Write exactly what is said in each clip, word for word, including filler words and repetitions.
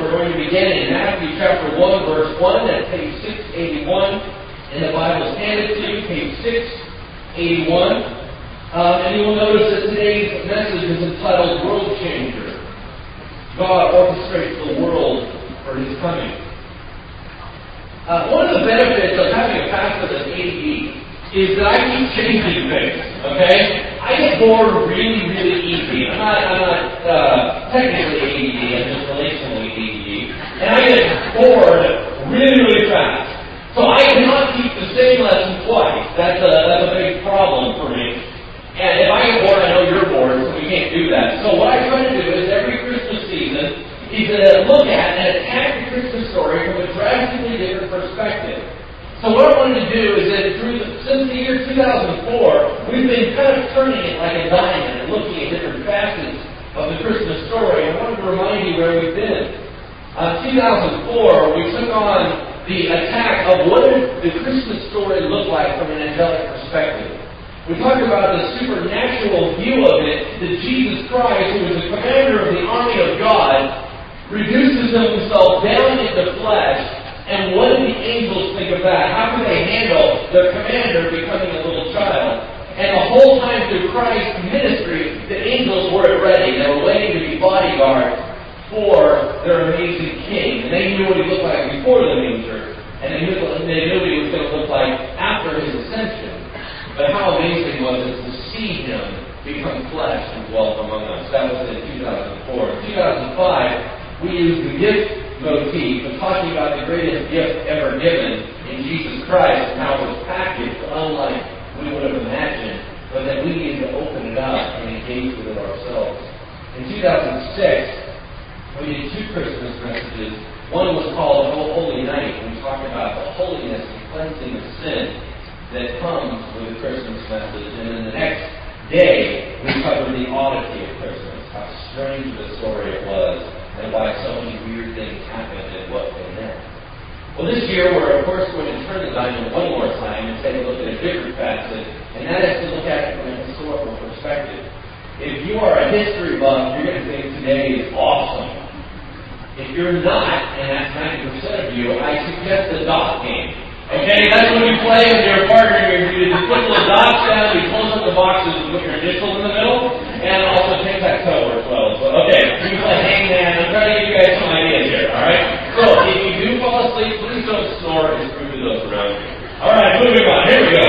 we're going to begin in Matthew chapter one, verse one, that's page six eighty-one. In the Bible, handed to you, page six eighty-one. Uh, and you will notice that today's message is entitled World Changer. God orchestrates the world for His coming. Uh, one of the benefits of having a pastor that's A D is that I keep changing things, okay? I get bored really, really easy. I'm not, I'm not uh, technically A D D, I'm just relationally A D D. And I get bored really, really fast. So I cannot keep the same lesson twice. That's a, that's a big problem for me. And if I get bored, I know you're bored, so we can't do that. So what I try to do is every Christmas season, is to look at and attack the Christmas story from a drastically different perspective. So what I wanted to do is that through the, since the year two thousand four, we've been kind of turning it like a diamond and looking at different facets of the Christmas story. I wanted to remind you where we've been. Uh, two thousand four, we took on the attack of what did the Christmas story look like from an angelic perspective. We talked about the supernatural view of it, that Jesus Christ, who was the commander of the army of God, reduces himself down into flesh, and what did the angels think of that? How could they handle the commander becoming a little child? And the whole time through Christ's ministry, the angels were ready. They were waiting to be bodyguards for their amazing king. And they knew what he looked like before the manger, and they knew, they knew what he was going to look like after his ascension. But how amazing was it to see him become flesh and dwell among us? That was in two thousand four. In two thousand five, we use the gift motif of talking about the greatest gift ever given in Jesus Christ and how it was packaged unlike we would have imagined, but that we need to open it up and engage with it ourselves. In two thousand six, we did two Christmas messages. One was called O Holy Night, and we talked about the holiness and cleansing of sin that comes with the Christmas message. And then the next day, we covered the oddity of Christmas, how strange the story it was, and why so many weird things happened and what went there. Well, this year we're of course going to turn the diamond one more time and take a look at a different facet, and that is to look at it from a historical perspective. If you are a history buff, you're going to think today is awesome. If you're not, and that's ninety percent of you, I suggest the dot game. Okay, that's what we play with your partner here. You just put little dots down, you close up the boxes and put your initials in the middle, and also take that toe as well. So, okay, you play hangman. I'm trying to give you guys some ideas here, alright? So, if you do fall asleep, please don't snore and screw to those around you. Alright, moving on. Here we go.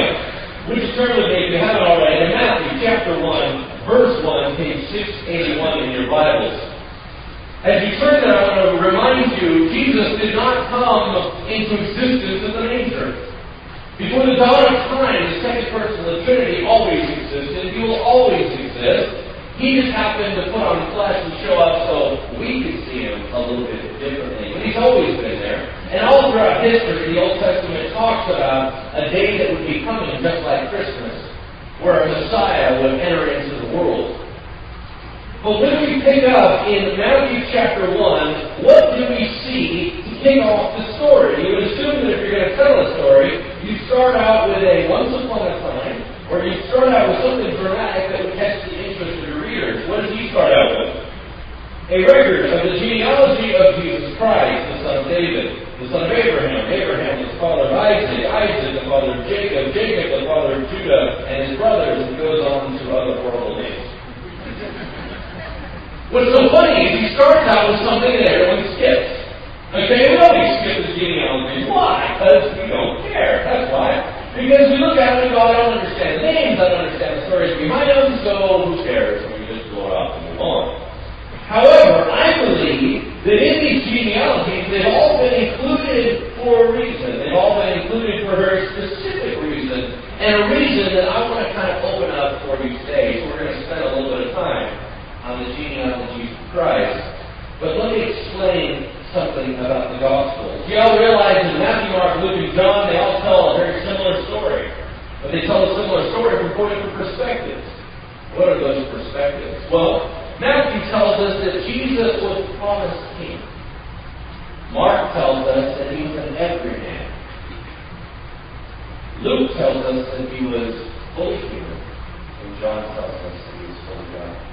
Would you turn with me, if you haven't already, to Matthew chapter one, verse one, page six eighty-one in your Bibles. As you turn that, I want to remind you, Jesus did not come into existence in the manger. Before the dawn of time, the second person of the Trinity always existed. He will always exist. He just happened to put on flesh and show up so we could see him a little bit differently. But he's always been there. And all throughout history, the Old Testament talks about a day that would be coming just like Christmas, where a Messiah would enter into the world. But when we pick up in Matthew chapter one, what do we see to kick off the story? You would assume that if you're going to tell a story, you start out with a once upon a time, or you start out with something dramatic that would catch the interest of your readers. What does he start out with? A record of the genealogy of Jesus Christ, the son of David, the son of Abraham. Abraham was the father of Isaac, Isaac the father of Jacob, Jacob the father of Judah, and his brothers, and goes on to other horrible names. What's so funny is he starts out with something that everyone skips. Okay, we always skip the genealogy. Why? Because we don't care. That's why. Because we look at it and go, I don't understand the names, I don't understand the stories behind them, so who cares? We just blow it off and move on. However, I believe that in these genealogies, they've all been included for a reason. They've all been included for a very specific reason, and a reason that I want to kind of open up for you today, so we're going to spend a little bit of time on the genealogy of Christ. But let me explain something about the Gospels. You all realize that Matthew, Mark, Luke, and John, they all tell a very similar story. But they tell a similar story from four different perspectives. What are those perspectives? Well, Matthew tells us that Jesus was the promised king. Mark tells us that he was an everyman. Luke tells us that he was fully human. And John tells us that he was fully God.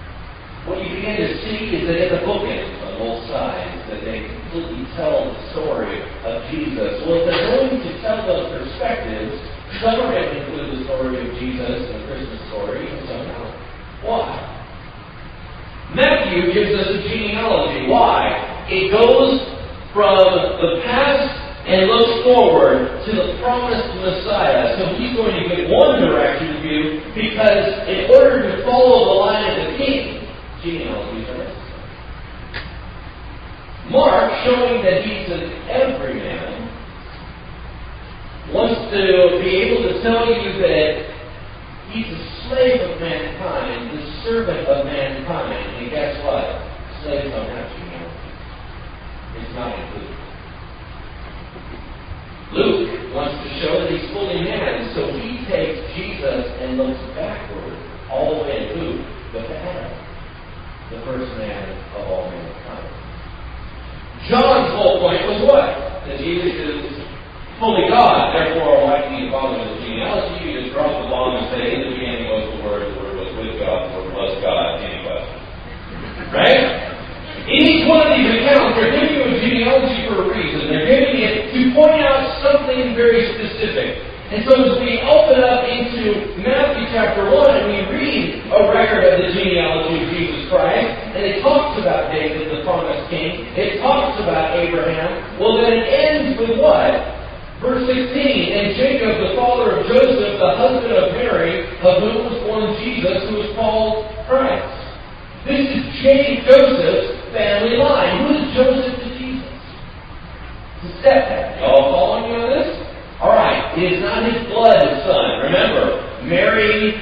What you begin to see is that in the bookends on both sides, that they completely tell the story of Jesus. Well, if they're willing to tell those perspectives, some are going to include the story of Jesus in the Christmas story, and some don't. Why? Matthew gives us a genealogy. Why? It goes from the past and looks forward to the promised Messiah. So he's going to get one direction of view because in order to follow the line of the king, genealogies are necessary. Mark, showing that he's an everyman, wants to be able to tell you that he's a slave of mankind, the servant of mankind. And guess what? Slaves don't have genealogy. It's not included. Luke wants to show that he's fully man, so he takes Jesus and looks backward, all the way to Luke, but to Adam, the first man of all mankind. John's whole point was what? That Jesus is fully God, therefore, why do you need to bother with the genealogy? You just drop the bomb and say, in the beginning was the Word, the Word was with God, the Word was God, any question. Right? In each one of these accounts, they're giving you a genealogy for a reason. They're giving it to point out something very specific. And so as we open up into Matthew chapter one and we read a record of the genealogy of Jesus Christ, and it talks about David, the promised king, it talks about Abraham, well then it ends with what? Verse sixteen, and Jacob, the father of Joseph, the husband of Mary, of whom was born Jesus, who was called Christ. This is J. Joseph's family line. Who is Joseph to Jesus? It's a stepdad. Y'all following me on this? Alright, it is not his blood, his son. Remember, Mary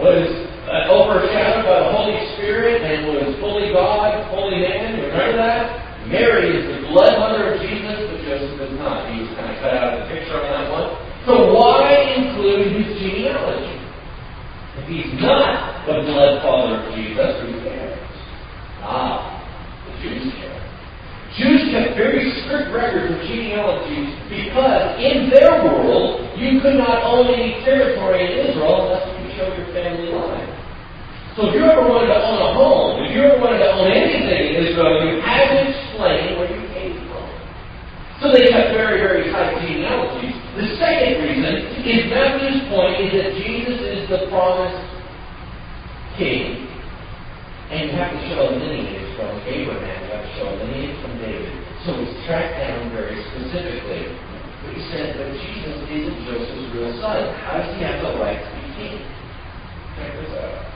was uh, overshadowed by the Holy Spirit and was fully God, fully man. Remember that? Mary is the blood mother of Jesus, but Joseph is not. He was kind of cut out of the picture on that one. So why include his genealogy? If he's not the blood father of Jesus, who cares? Ah, the Jews care. Jews kept very strict records of genealogies because in their world, you could not own any territory in Israel unless you showed your family line. So if you ever wanted to own a home, if you ever wanted to own anything in Israel, you had to explain where you came from. So they kept very, very tight genealogies. The second reason is Matthew's point is that Jesus is the promised king. And you have to show a lineage from Abraham, you have to show a lineage from David. So it's tracked down very specifically. But he said, but Jesus isn't Joseph's real son. How does he have the right to be king? Check this out.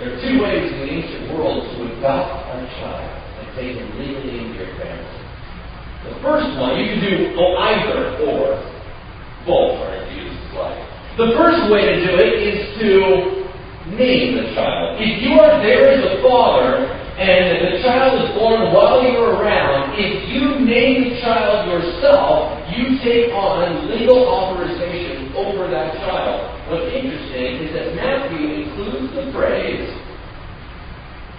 There are two ways in the ancient world to adopt a child and take him legally into your family. The first one, you can do oh, either or both, right? Jesus' life. The first way to do it is to name the child. If you are there as a father and the child is born while you are around, if you name the child yourself, you take on legal authorization over that child. What's interesting is that Matthew includes the phrase,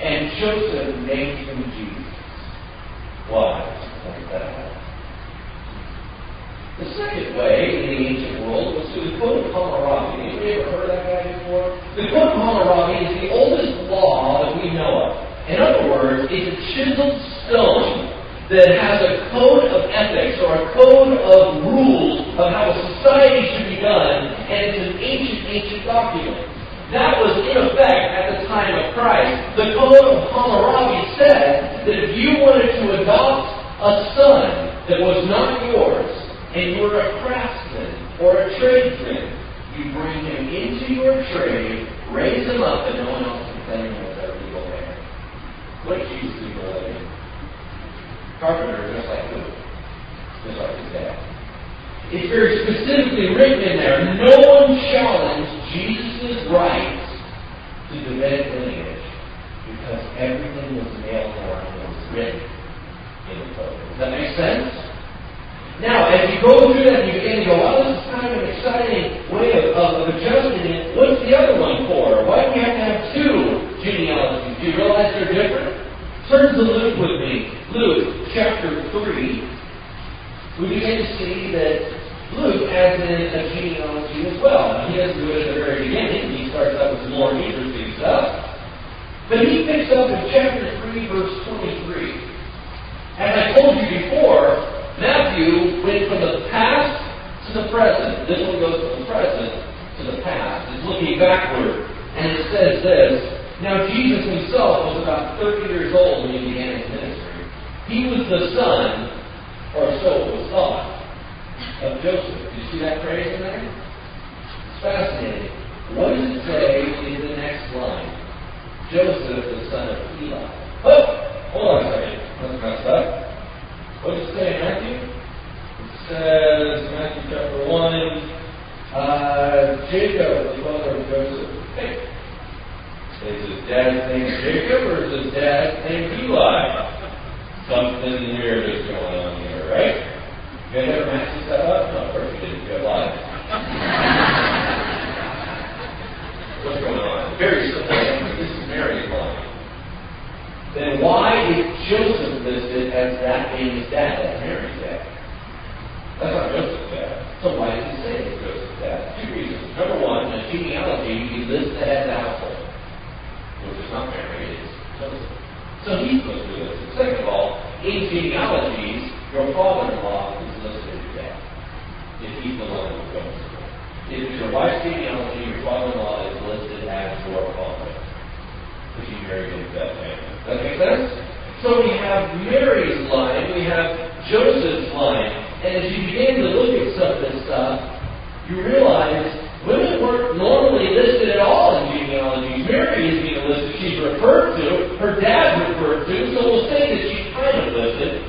and Joseph named him Jesus. Why? Like that. The second way in the ancient world was through the Code of Hammurabi. Anybody ever heard of that guy before? The Code of Hammurabi is the oldest law that we know of. In other words, it's a chiseled stone that has a code of ethics or a code of rules of how a society should be done, and it's an ancient, ancient document. That was in effect at the time of Christ. The Code of Hammurabi said that if you wanted to adopt a son that was not yours, and you were a craftsman or a tradesman, you bring him into your trade, raise him up, and no one else can claim him as our legal heir. What did Jesus do for a living? Carpenter, just like who? Just like his dad. It's very specifically written in there. No one challenged Jesus' rights to Davidic lineage because everything was nailed down and was written in the Code. Does that make sense? Now, as you go through that and you begin to go, well, this is kind of an exciting way of, of, of adjusting it. What's the other one for? Why do we have to have two genealogies? Do you realize they're different? Turn to Luke with me. Luke chapter three. We begin to see that Luke adds in a genealogy as well. He doesn't do it at the very beginning. He starts out with some more interesting stuff. But he picks up in chapter three, verse twenty-three. I told you before, Matthew went from the past to the present. This one goes from the present to the past. It's looking backward. And it says this, now Jesus himself was about thirty years old when he began his ministry. He was the son, or so it was thought, of Joseph. Did you see that phrase in there? It's fascinating. What does it say in the next line? Joseph, the son of Eli. Oh, hold on a second. That's messed up. What does it say in Matthew? It says, Matthew chapter one, Uh, Jacob, the father of Joseph. Hey. Is his dad's name Jacob or is his dad's name Eli? Something weird is going on here, right? You guys ever match that up? No, of course you didn't. You lied. What's going on? Very simple. This is Mary's line. Then why is Joseph listed as that baby's dad, as Mary's dad? That's not Joseph's dad. So why is he saying Joseph? That. Two reasons. Number one, in a genealogy, he lives to head the household, which is not Mary, it is Joseph. So he's supposed to listen. Second of all, in genealogies, your father-in-law is listed as dad, if he's the one who goes. If your wife's genealogy, your father-in-law is listed as your father, which he married into that family. Does that make sense? So we have Mary's line, we have Joseph's line, and as you begin to look at some of this stuff, you realize women weren't normally listed at all in genealogy. Mary is being listed. She's referred to. Her dad's referred to. So we'll say that she's kind of listed.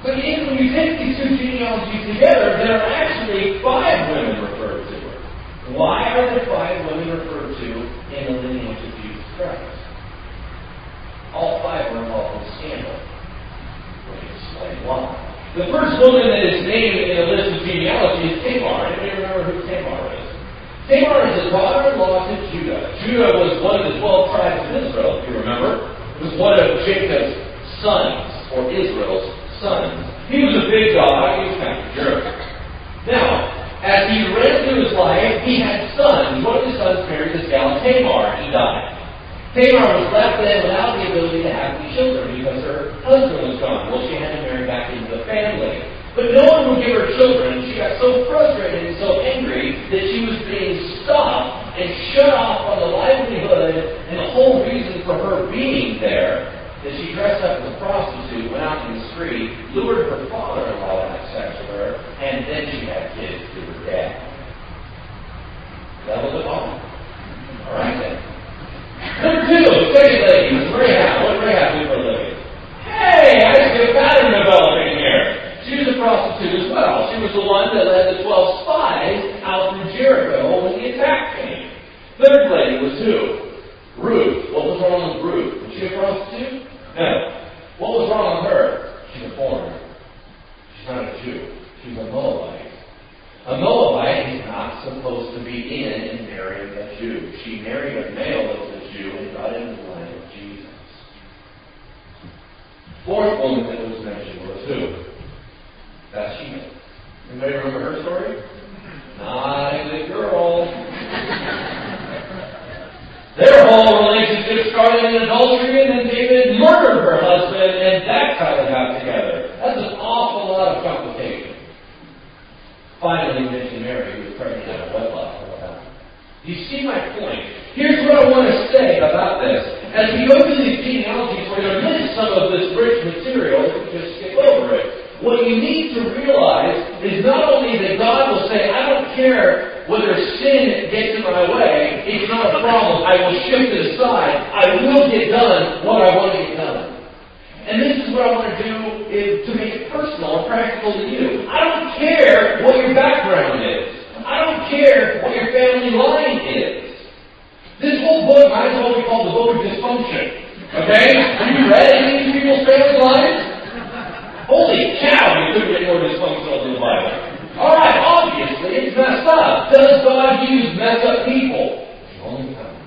But even when you take these two genealogies together, there are actually five women referred to. Why are there five women referred to in the lineage of Jesus Christ? All five are involved in scandal. Let me explain why. The first woman that is named in the list of genealogy is Tamar. Anybody remember who Tamar is? Tamar is the daughter-in-law to Judah. Judah was one of the twelve tribes of Israel, if you remember. It was one of Jacob's sons, or Israel's sons. He was a big dog. He was kind of a jerk. Now, as he ran through his life, he had sons. One of his sons married this gal, Tamar. He died. Tamar was left then without the ability to have any children because her husband was gone. Well, she had to marry back into the family. But no one would give her children. She got so frustrated and so angry that she was being stopped and shut off on the livelihood and the whole reason for her being there, that she dressed up as a prostitute, went out in the street, lured her father-in-law to have sex with her, and then she had kids through her dad. That was a bomb. All right, then. Number two, second lady was Rahab. What did Rahab do for a living? Hey, I just get a pattern developing here. She was a prostitute as well. She was the one that led the twelve spies out from Jericho when the attack came. Third lady was who? Ruth. What was wrong with Ruth? Was she a prostitute? No. What was wrong with her? She's a foreigner. She's not a Jew. She's a Moabite. A Moabite is not supposed to be in and marrying a Jew. She married a male that was a Jew and got into the line of Jesus. Fourth woman that was mentioned was who? Bathsheba. Anybody remember her story? Not a good girl. Their whole relationship started in adultery, and then David murdered her husband, and that's how they got together. That's an awful lot of complications. Finally, mentioned Mary, who was pregnant out of wedlock. You see my point? Here's what I want to say about this. As we go through these genealogies, we're going to miss some of this rich material. We can just skip over it. What you need to realize is not only that God will say, I don't care whether sin gets in my way, it's not a problem. I will shift it aside. I will get done what I want to get done. And this is what I want to do is to make it personal and practical to you. I don't care what your background is. I don't care what your family line is. This whole book might as well be called the book of dysfunction. Okay? Have you read any of people's family lines? Holy cow, you couldn't get more dysfunctional than the Bible. Alright, obviously, it's messed up. Does God use messed up people? Only time.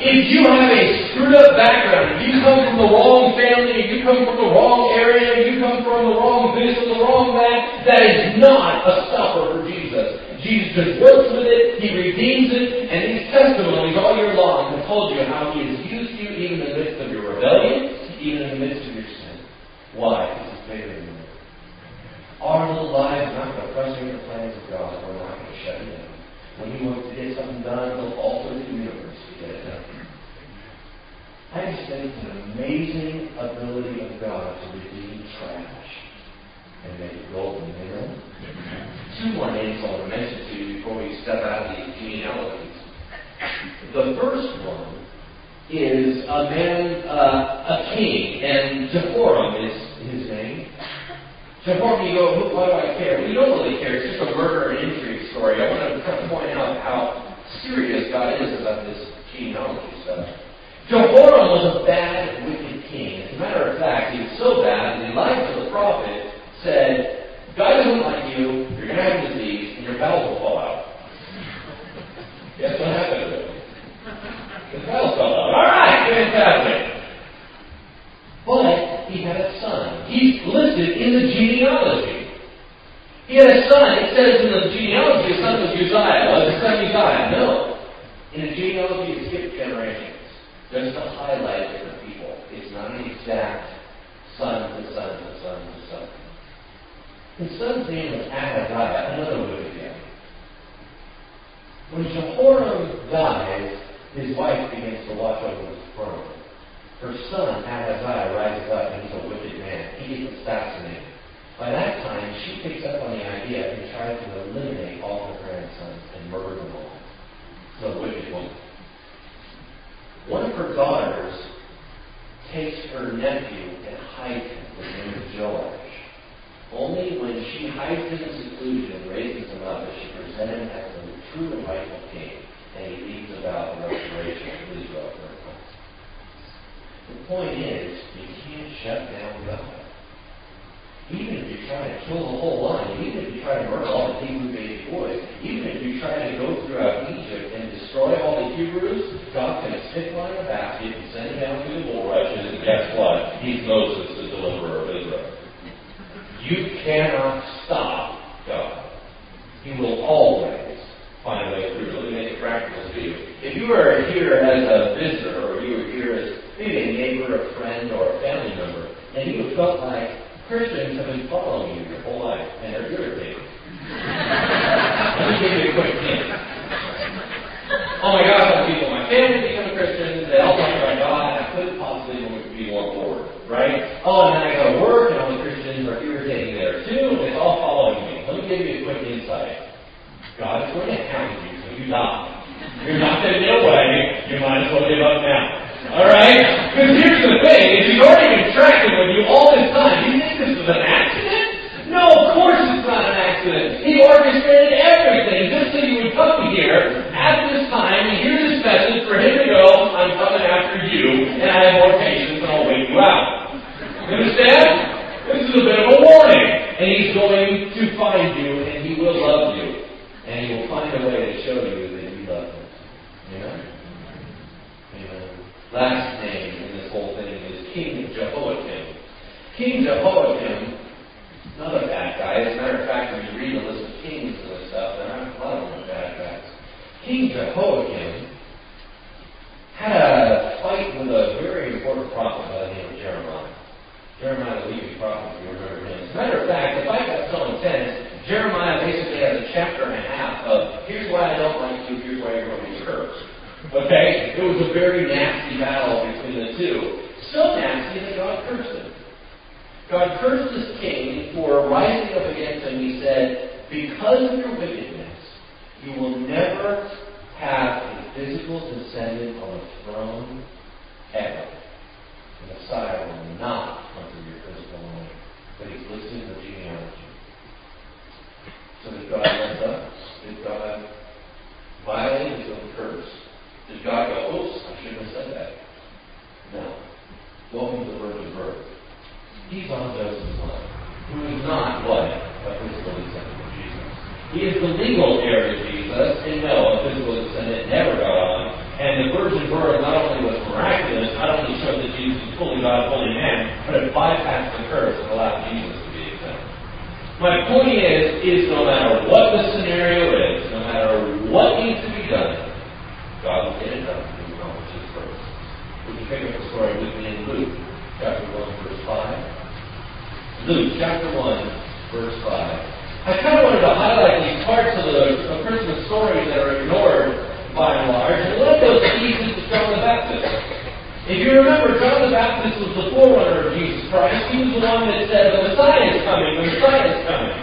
If you have a screwed up background, if you come from the wrong family, if you come from the wrong area, if you come from the wrong this or the wrong that, that is not a stopper for Jesus. Jesus just works with it, He redeems it, and these testimonies all year long have told you how He has used you even in the midst of your rebellion, even in the midst into your sin. Why? Because it's bigger than you. Our little lives are not going to frustrate the plans of God. We're not going to shut it down. When He wants to get something done, He'll alter the universe to get it done. I just think it's an amazing ability of God to redeem trash and make it golden. Amen? Two more names I want to mention to you before we step out of the genealogies. The first one is a man, uh, a king, and Jehoram is his name. Jehoram, you go, why do I care? We don't really care. It's just a murder and intrigue story. I want to kind of point out how serious God is about this genealogy stuff. Jehoram was a bad, wicked king. As a matter of fact, he was so bad that Elijah the prophet said, God doesn't like you, you're going to have a disease, and your bowels will fall out. Guess what happened? His bowels fell out. All right, fantastic. But he had a son. He's listed in the genealogy. He had a son. It says in the genealogy, his son was Uzziah. Was his son Uzziah? No. In the genealogy, it's six generations. Just to highlight different people. It's not an exact son to son to son to son. His son's name was Ahaziah. Another word again. When Jehoram dies, his wife begins to watch over his throne. Her son, Ahaziah, rises up and he's a wicked man. He gets assassinated. By that time, she picks up on the idea and tries to eliminate all her grandsons and murder them all. So wicked woman. One of her daughters takes her nephew and hides him with the name of Joash. Only when she hides him in seclusion and raises him up does she present him as the true and rightful king, and he leads about the restoration of Israel for her time. The point is, you can't shut down God. Even if you try to kill the whole line, even if you try to murder all the Hebrew baby boys, even if you try to go throughout Egypt and destroy all the Hebrews, God's going to stick one in a basket and send it down through the bulrushes, and guess what? He's Moses, the deliverer of Israel. You cannot stop God. He will always find a way through. Let me make it practical to you. If you are here as a visitor, or you were here as maybe a neighbor, a friend, or a family member, and you have felt like Christians have been following you your whole life, and they're irritated. Let me give you a quick hint. Oh my gosh, all the people in my family become Christians, they all talk about God, I couldn't possibly be more bored, right? Oh, and then I go to work, and all the Christians are irritating there too, and it's all following me. Let me give you a quick insight. God is going to hound you, so you die. You're not going to get away, you might as well give up now. Alright? Because here's the thing, if you've already been tracking with you all this time, you think this was an accident? No, of course it's not an accident. He orchestrated everything just so you would come here at this time and hear this message for him to go, I'm coming after you, and I have more patience and I'll wait you out. You understand? This is a bit of a warning. And he's going to find you, and he will love you. And he will find a way to show you that he loves you. You know? Last name in this whole thing is King Jehoiakim. King Jehoiakim, not a bad guy. As a matter of fact, when you read a list of kings and this stuff, there aren't a lot of them bad guys. King Jehoiakim had a fight with a very important prophet by the name of Jeremiah. Jeremiah, the leading prophet, if you remember him. As a matter of fact, the fight got so intense, Jeremiah basically has a chapter and a half of, here's why I don't like you, here's why you're going to be cursed. Okay? It was a very nasty battle between the two. So nasty that God cursed him. God cursed this king for rising up against him. He said, because of your wickedness, you will never have a physical descendant on a throne ever. The Messiah will not come through your physical line. But he's listed in the genealogy. So did God mess up? Did God violate his own curse? Did God go, oops, I shouldn't have said that? No. Welcome to the virgin birth. He's on Joseph's line. Who is not what? A physical descendant of Jesus. He is the legal heir of Jesus, and no, a physical descendant never got on. And the virgin birth not only was miraculous, not only showed that Jesus was fully God, fully man, but it bypassed the curse and allowed Jesus to be exempt. My point is, is no matter what the scenario is, no matter what needs to be done, God will get it done. He accomplishes first. We can pick up the story with me in Luke, chapter one, verse Luke chapter one, verse five. I kind of wanted to highlight these parts of the, the Christmas story that are ignored by and large, and let those be to John the Baptist. If you remember, John the Baptist was the forerunner of Jesus Christ. He was the one that said, the Messiah is coming, the Messiah is coming.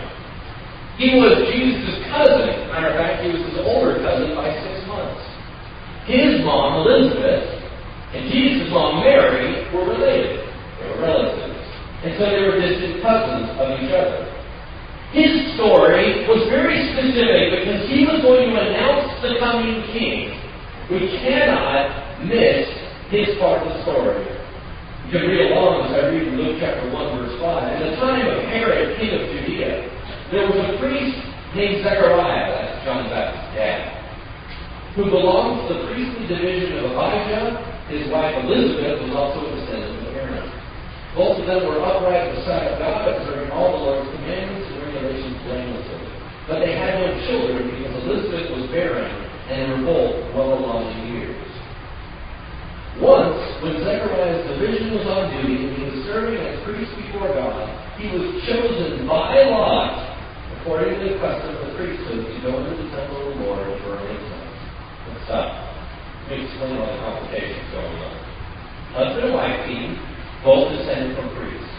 He was Jesus' cousin. Matter of fact, he was his older cousin by six months. His mom, Elizabeth, and Jesus' mom, Mary, were related. They were relatives. And so they were distant cousins of each other. His story was very specific because he was going to announce the coming king. We cannot miss his part of the story. You can read along as I read in Luke chapter one, verse five. At the time of Herod, king of Judea, there was a priest named Zechariah, that's John the Baptist's dad, who belonged to the priestly division of Abijah. His wife Elizabeth was also a descendant of Aaron. Both of them were upright beside God, observing all the Lord's commandments and regulations blamelessly. But they had no children because Elizabeth was barren and in revolt well along in years. Once, when Zechariah's division was on duty and he was serving as priest before God, he was chosen by lot, according to the custom of the priesthood, to go into the temple of the Lord for an incense. Let's stop. Let me explain all the complications going on. Husband and wife team both descended from priests.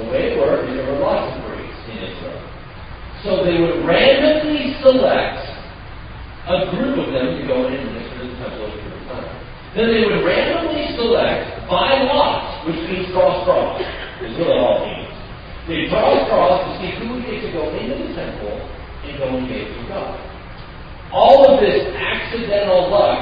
The way it worked is there were lots of priests in Israel. So they would randomly select a group of them to go in and enter the temple of the time. Then they would randomly select by lot, which means cross-cross. Is what it all means. They cross-cross to see who would get to go into the temple and go engage with God. All of this accidental luck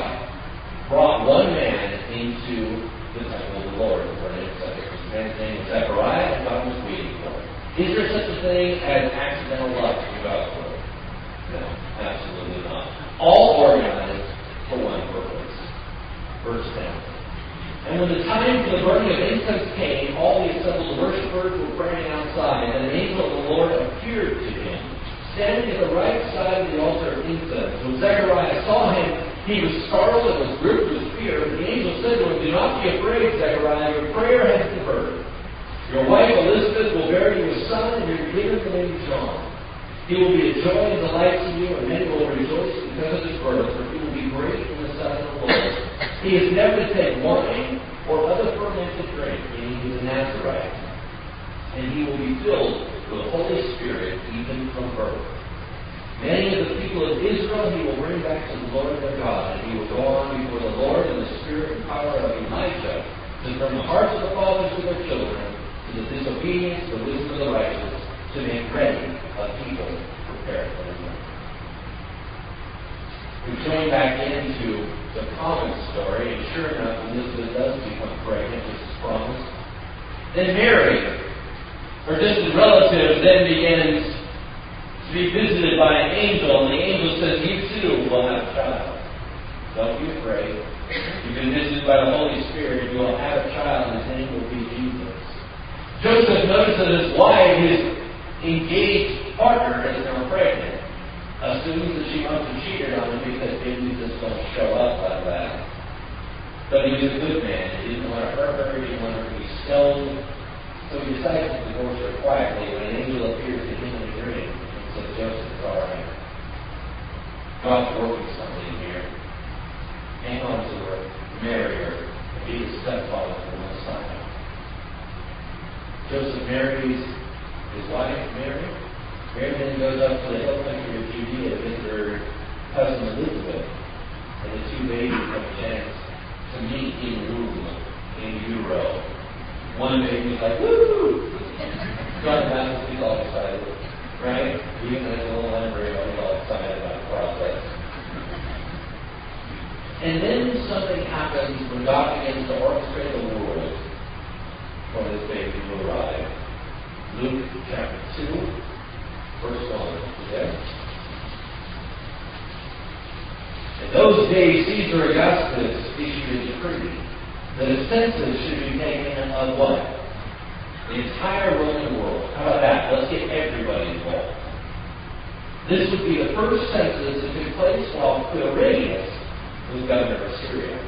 brought one man into the temple of the Lord for an intercessor. His man's name was Zechariah, and God was waiting for him. Is there such a thing as accidental luck in God's word? No, absolutely not. All organized for one purpose. Verse ten. And when the time for the burning of incense came, all the assembled worshippers were praying outside, and an angel of the Lord appeared to him, standing at the right side of the altar of incense. When Zechariah saw him, he was startled and was gripped with fear. And the angel said to him, "Do not be afraid, Zechariah. Your prayer has been heard. Your wife Elizabeth will bear you a son, and you will give him the name John. He will be a joy and delight to you, and many will rejoice because of his birth, for he will be great in the sight of the Lord. He is never to take wine or other fermented drink, meaning he is a Nazarite, and he will be filled with the Holy Spirit even from birth. Many of the people of Israel he will bring back to the Lord their God, and he will go on before the Lord in the spirit and power of Elijah to turn the hearts of the fathers to their children, to the disobedience, the wisdom of the righteous, to make ready a people prepared for them." We join back into the common story, and sure enough, Elizabeth does become pregnant, which is promised. Then Mary, her distant relative, then begins to be visited by an angel, and the angel says, "You too will have a child. Don't be afraid. You've been visited by the Holy Spirit. You will have a child, and his name will be Jesus." Joseph notices that his wife, his engaged partner, is now pregnant, assumes that she must have cheated on him because maybe this won't show up like that. But he was a good man. He didn't want to hurt her. He didn't want her to be stoned. So he decides to divorce her quietly when an angel appears to him in a dream. Joseph, all right. God's working something here. Hang on to her, marry her, and be the stepfather for Messiah. Joseph marries his wife, Mary. Mary then goes up to the hill country of Judea to visit her cousin Elizabeth, and the two babies have a chance to meet in room in utero. One baby's like, "Woo!" John the Baptist is all excited. Right? Even as a little embryo, he's all excited about the process. And then something happens when God begins to orchestrate the world for this baby to arrive. Luke chapter two, verse one. Okay? "In those days, Caesar Augustus issued a decree that a census should be taken of what? The entire Roman world." How about that? Let's get everybody involved. This would be the first census that took place while Quirinius was governor of Syria.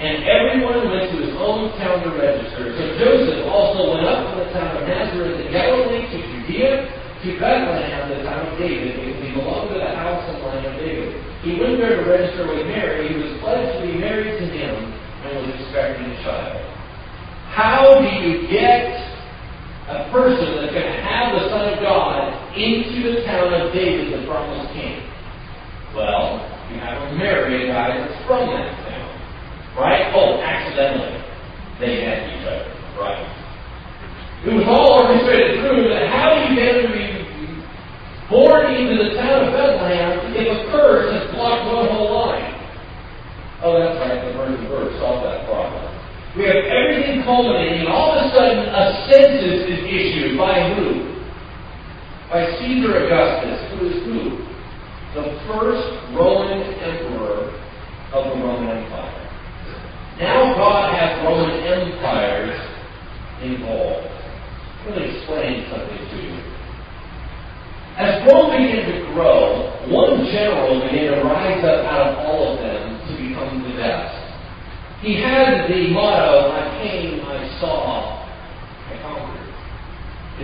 And everyone went to his own town to register. So Joseph also went up to the town of Nazareth in He Bethlehem, the town of David, because he belonged to the house and line of David. He went there to register with Mary, who was pledged to be married to him and was expecting a child. How do you get a person that's going to have the Son of God into the town of David, the promised king? Well, you have a Mary and Isaac from that town. Right? Oh, accidentally. They had each other. Right? It was all orchestrated through that. How do you get to be born into the town of Bethlehem if a curse has blocked one whole line? Oh, that's right, the virgin birth solved that problem. We have everything culminating, and all of a sudden a census is issued by who? By Caesar Augustus, who is who? The first Roman emperor of the Roman Empire. Now God has Roman empires involved. Let me explain something to you. As Rome began to grow, one general began to rise up out of all of them to become the best. He had the motto, I came, I saw, I conquered.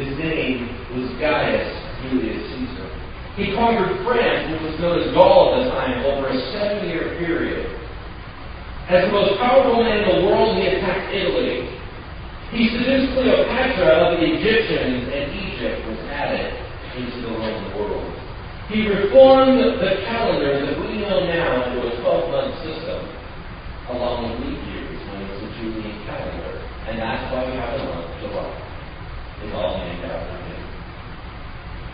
His name was Gaius Julius Caesar. He conquered France, which was known as Gaul at the time, over a seven-year period. As the most powerful man in the world, he attacked Italy. He seduced Cleopatra of the Egyptians, and Egypt was added into the Roman world. He reformed the calendar that we know now into a twelve-month system, along with leap years when it was a Julian calendar, and that's why we have the month of July. It's all named after him.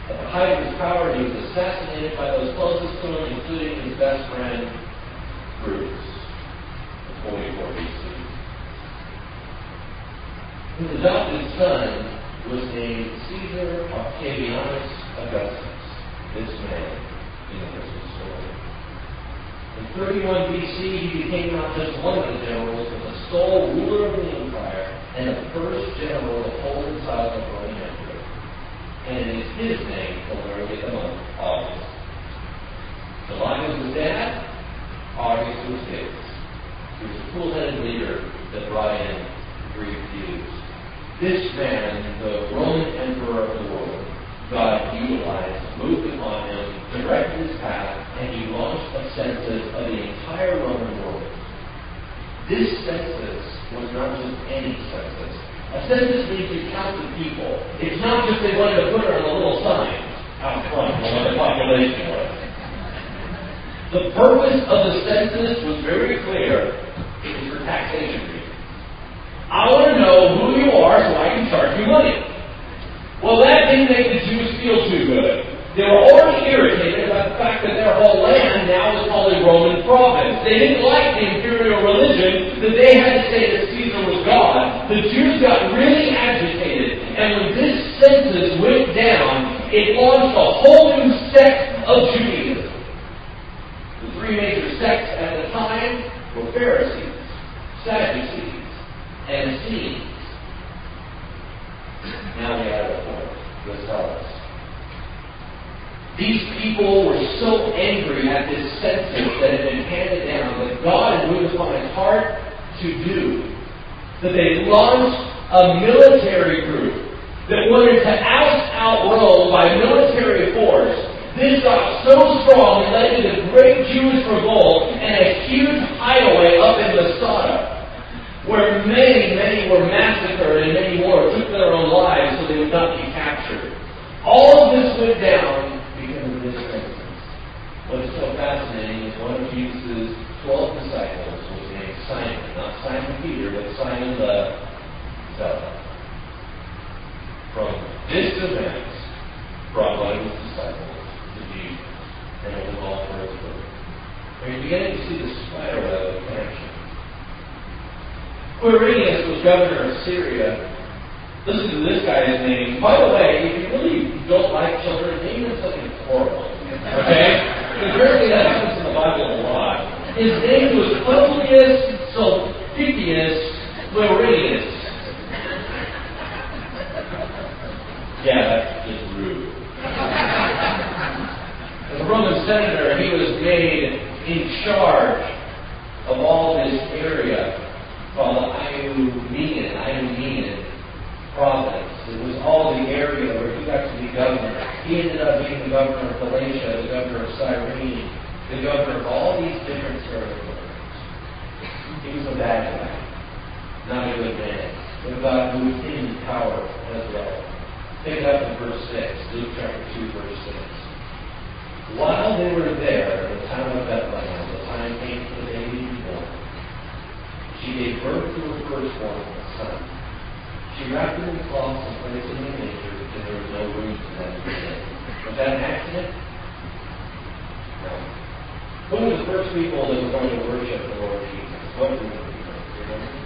At the height of his power, he was assassinated by those closest to him, including his best friend, Brutus, in forty-four B C. His adopted son was named Caesar Octavianus Augustus, this man in the Christmas story. In thirty-one B C, he became not just one of the generals, but the sole ruler of the empire and the first general to hold inside the Roman Emperor. And it is his name that we get the month August. July was his dad, August was his. He was a cool-headed leader that brought in Greek views. This man, the Roman emperor of the world, God utilized, moved upon him, directed his path, and he launched a census of the entire Roman world. This census was not just any census. A census means you count the people. It's not just they wanted to put it on a little sign out front of what the population was. The purpose of the census was very clear. It was for taxation. I want to know who you are so I can charge you money. Well, that didn't make the Jews feel too good. They were already irritated by the fact that their whole land now was called a Roman province. They didn't like the imperial religion that they had to say that Caesar was God. The Jews got really agitated, and when this census went down, it launched a whole new sect of Judaism. The three major sects at the time were Pharisees, Sadducees, and Essenes. Now we have a point, the Zealots. These people were so angry at this census that had been handed down that God had moved upon his heart to do, that they launched a military group that wanted to oust out Rome by military force. This got so strong it led to the great Jewish revolt and a huge hideaway up in the Masada, where many, many were massacred and many more took their own lives so they would not be captured. All of this went down because of this census. What is so fascinating is one of Jesus' twelve disciples was named Simon. Not Simon Peter, but Simon the Zealot. From this event, brought one of his disciples to Jesus, and it was all for his work. Are you beginning to see the spiderweb of connection? Quirinius was governor of Syria. Listen to this guy's name. By the way, if you really don't like children, name him something horrible. Okay? Apparently that happens in the Bible a lot. His name was Publius Sulpicius Quirinius. Yeah, that's just rude. As a Roman senator, he was made in charge of all this area called Ionian, Ionian province. It was all the area where he got to be governor. He ended up being the governor of Galatia, the governor of Cyrene, the governor of all these different territories. He was a bad guy, not a good man. But God moved him in power as well. Pick it up in verse six, Luke chapter two, verse six. While they were there in the town of Bethlehem, the time came for the baby to be born. She gave birth to her firstborn, a son. She wrapped him in cloths and placed him in the manger because there was no room for them to live. Was that an accident? No. Who were the first people that were going to worship the Lord Jesus? What group of people? Do you remember?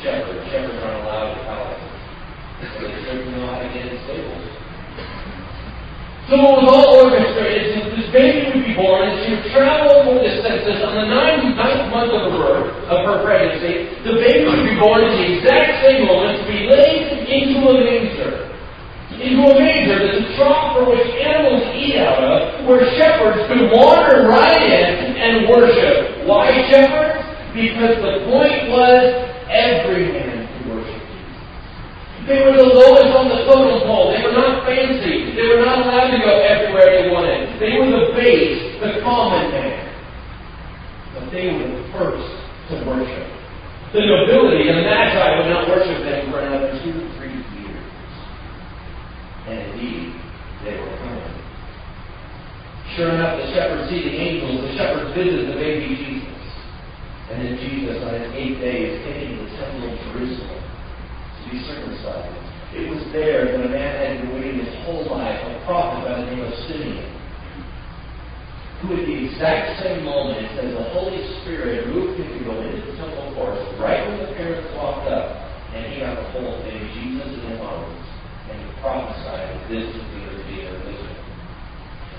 Shepherds. Shepherds aren't allowed to palaces. So they certainly know how to get in stables. So it was all orchestrated since this baby would be born, and she would travel over the census on the ninth, ninth month of her, of her pregnancy. The baby would be born at the exact same moment to be laid into a manger. Into a manger that's a trough for which animals eat out of, where shepherds could wander right in and worship. Why shepherds? Because the point was every man could worship Jesus. They were the lowest on the totem pole. They were not fancy. They were not allowed to go everywhere they wanted. They were the base, the common man. But they were the first to worship. The nobility and the Magi would not worship them for another two or three years. And indeed, they were coming. Sure enough, the shepherds see the angels. The shepherds visit the baby Jesus. And then Jesus, on his eighth day, is taken to the temple of Jerusalem to be circumcised. It was there that a man had been waiting his whole life, a prophet by the name of Simeon, who at the exact same moment, it says the Holy Spirit moved him to go into the temple courts, right when the parents walked up, and he got a hold of baby Jesus in his arms, and he prophesied that this would be the redeemer of Israel.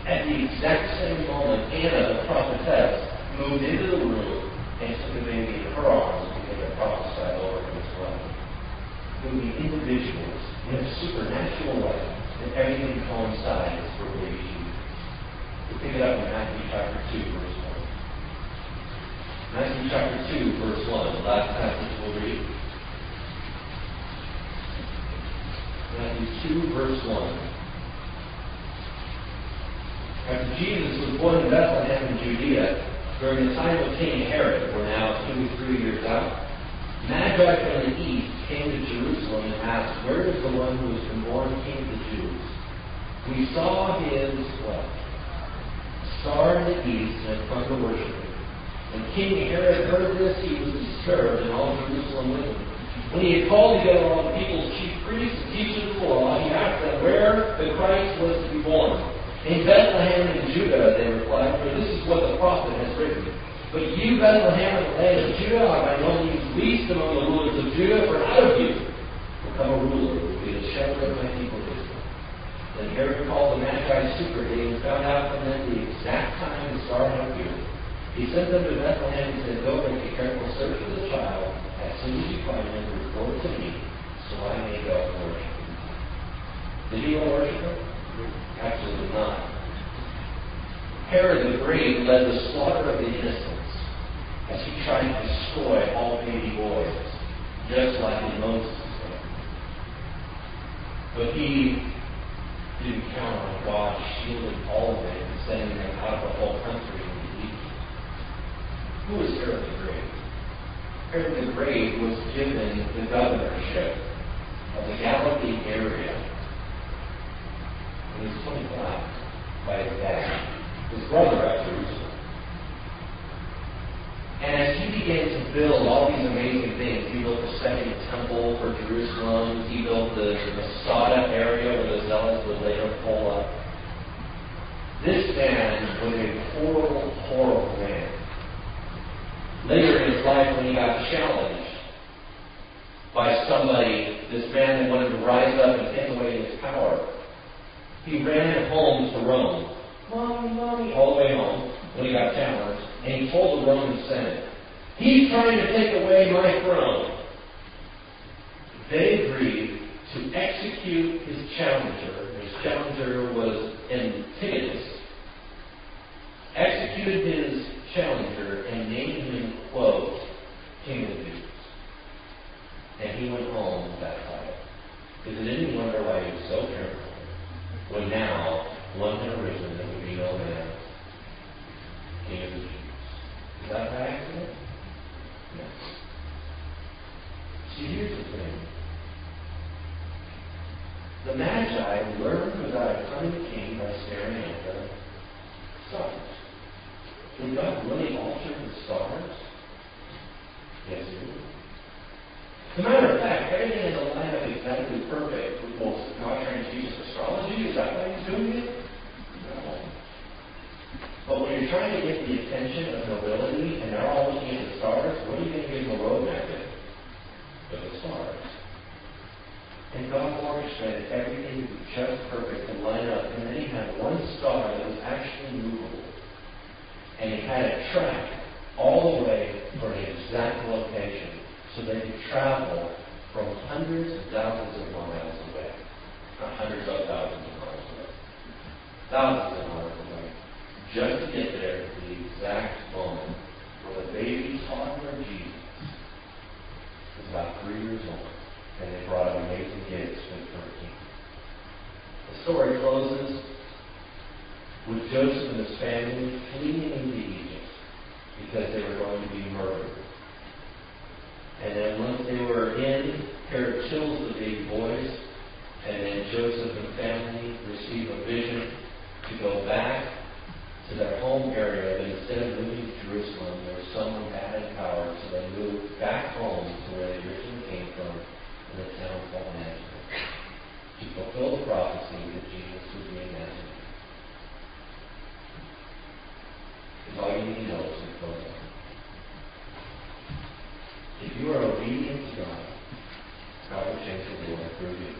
At the exact same moment, Anna, the prophetess, moved into the room and took the baby in her arms because they prophesied over him as well. It would be individuals in a supernatural way that everything coincides for baby Jesus. We pick it up in Matthew chapter two, verse one. Matthew chapter two, verse one. The last passage we'll read. Matthew two, verse one. After Jesus was born in Bethlehem in Judea, during the time of King Herod, we're now two or three years out, Magi from the east came to Jerusalem and asked, "Where is the one who has been born King of the Jews? We saw his what? Star in the east and have come to worship him." When King Herod heard this, he was disturbed, and all Jerusalem with him. When he had called together all the people's chief priests and teachers of the law, he asked them where the Christ was to be born. "In Bethlehem in Judah," they replied, "for this is what the prophet has written. But you, Bethlehem, of the land of Judah, are by no means least among the rulers of Judah, for out of you will come a ruler who will be the shepherd of my people Israel." Then Herod called the Magi secretly and found out from them the exact time the star had appeared. He sent them to Bethlehem and said, "Go make a careful search for the child. As soon as you find him, report to me, so I may go and worship him." Did he go worship him? Absolutely not. Herod the Great led the slaughter of the innocents as he tried to destroy all baby boys, just like in Moses' day. But he didn't count on God shielding all of them and sending them out of the whole country into Egypt. Who was Herod the Great? Herod the Great was given the governorship of the Galilee area. He was twenty-five by his dad, his brother at Jerusalem. And as he began to build all these amazing things, he built the second temple for Jerusalem, he built the, the Masada area where the Zealots would later pull up. This man was a horrible, horrible man. Later in his life, when he got challenged by somebody, this man that wanted to rise up and take away his power, he ran home to Rome. Mommy, mommy, all the way home when he got challenged. And he told the Roman Senate, "He's trying to take away my throne." They agreed to execute his challenger. His challenger was Antigonus. Executed his challenger and named him, quote, "King of the Jews." And he went home that night. Is it any wonder way so terrible, when now one had arisen that would be no man, King of the Jews. Is that by accident? No. See, here's the thing. The Magi learned about a coming king by staring at the stars. Can God really alter the stars? Yes, He will. As a matter of fact, everything in the line up exactly perfect with both modern and Jesus astrology. Is that why He's doing it? No. But when you're trying to get the attention of nobility and they're all looking at the stars, what are you going to give the roadmap in? But the stars. And God orchestrated everything to be just perfect and line up, and then He had one star that was actually movable. And He had it tracked all the way for an exact location, so they could travel from hundreds of thousands of miles away. Not hundreds of thousands of miles away. Thousands of miles away. Just to get there at the exact moment where the baby toddler Jesus was about three years old. And they brought amazing gifts from the king. The story closes with Joseph and his family fleeing into Egypt because they were going to be murdered. And then once they were in, Herod kills the big boys, and then Joseph and family receive a vision to go back to their home area, but instead of moving to Jerusalem, there was someone added power, so they moved back home to where they originally came from, in the town called Nazareth, to fulfill the prophecy that Jesus would be in Nazareth. Because all you need to know is to close on. If you are obedient to God, God will change the world through you.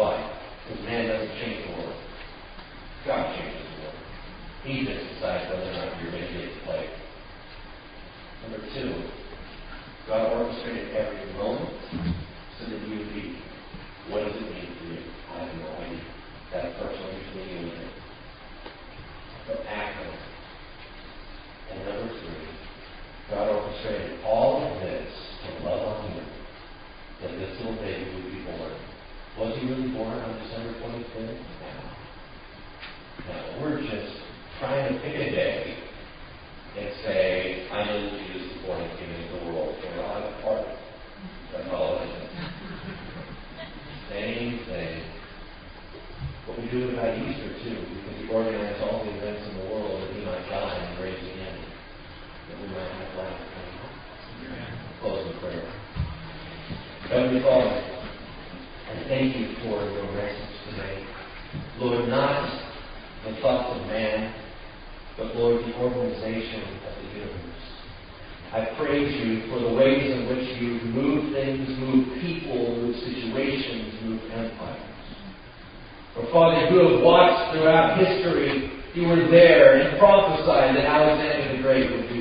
Why? Because man doesn't change the world. God changes the world. He just decides whether or not you're going to get to play. Number two, God orchestrated every moment so that you would be. What does it mean for you? I have no idea. That person usually knew it. But act on it. And number three, God orchestrated all of this to love on Him, that this little baby would be born. Was He really born on December twenty-fifth? No. No, we're just trying to pick a day and say, I know that Jesus is born and given to the world, and we're all at a party. That's all it is. Same thing. But we do it about Easter, too, because He organized all the events in the world that He might die and raise again. We might have life. Close in prayer. Heavenly Father, I thank You for Your message today. Lord, not the thoughts of man, but Lord, the organization of the universe. I praise You for the ways in which You've moved things, moved people, moved situations, moved empires. For Father, You have watched throughout history. You were there and prophesied that Alexander the Great would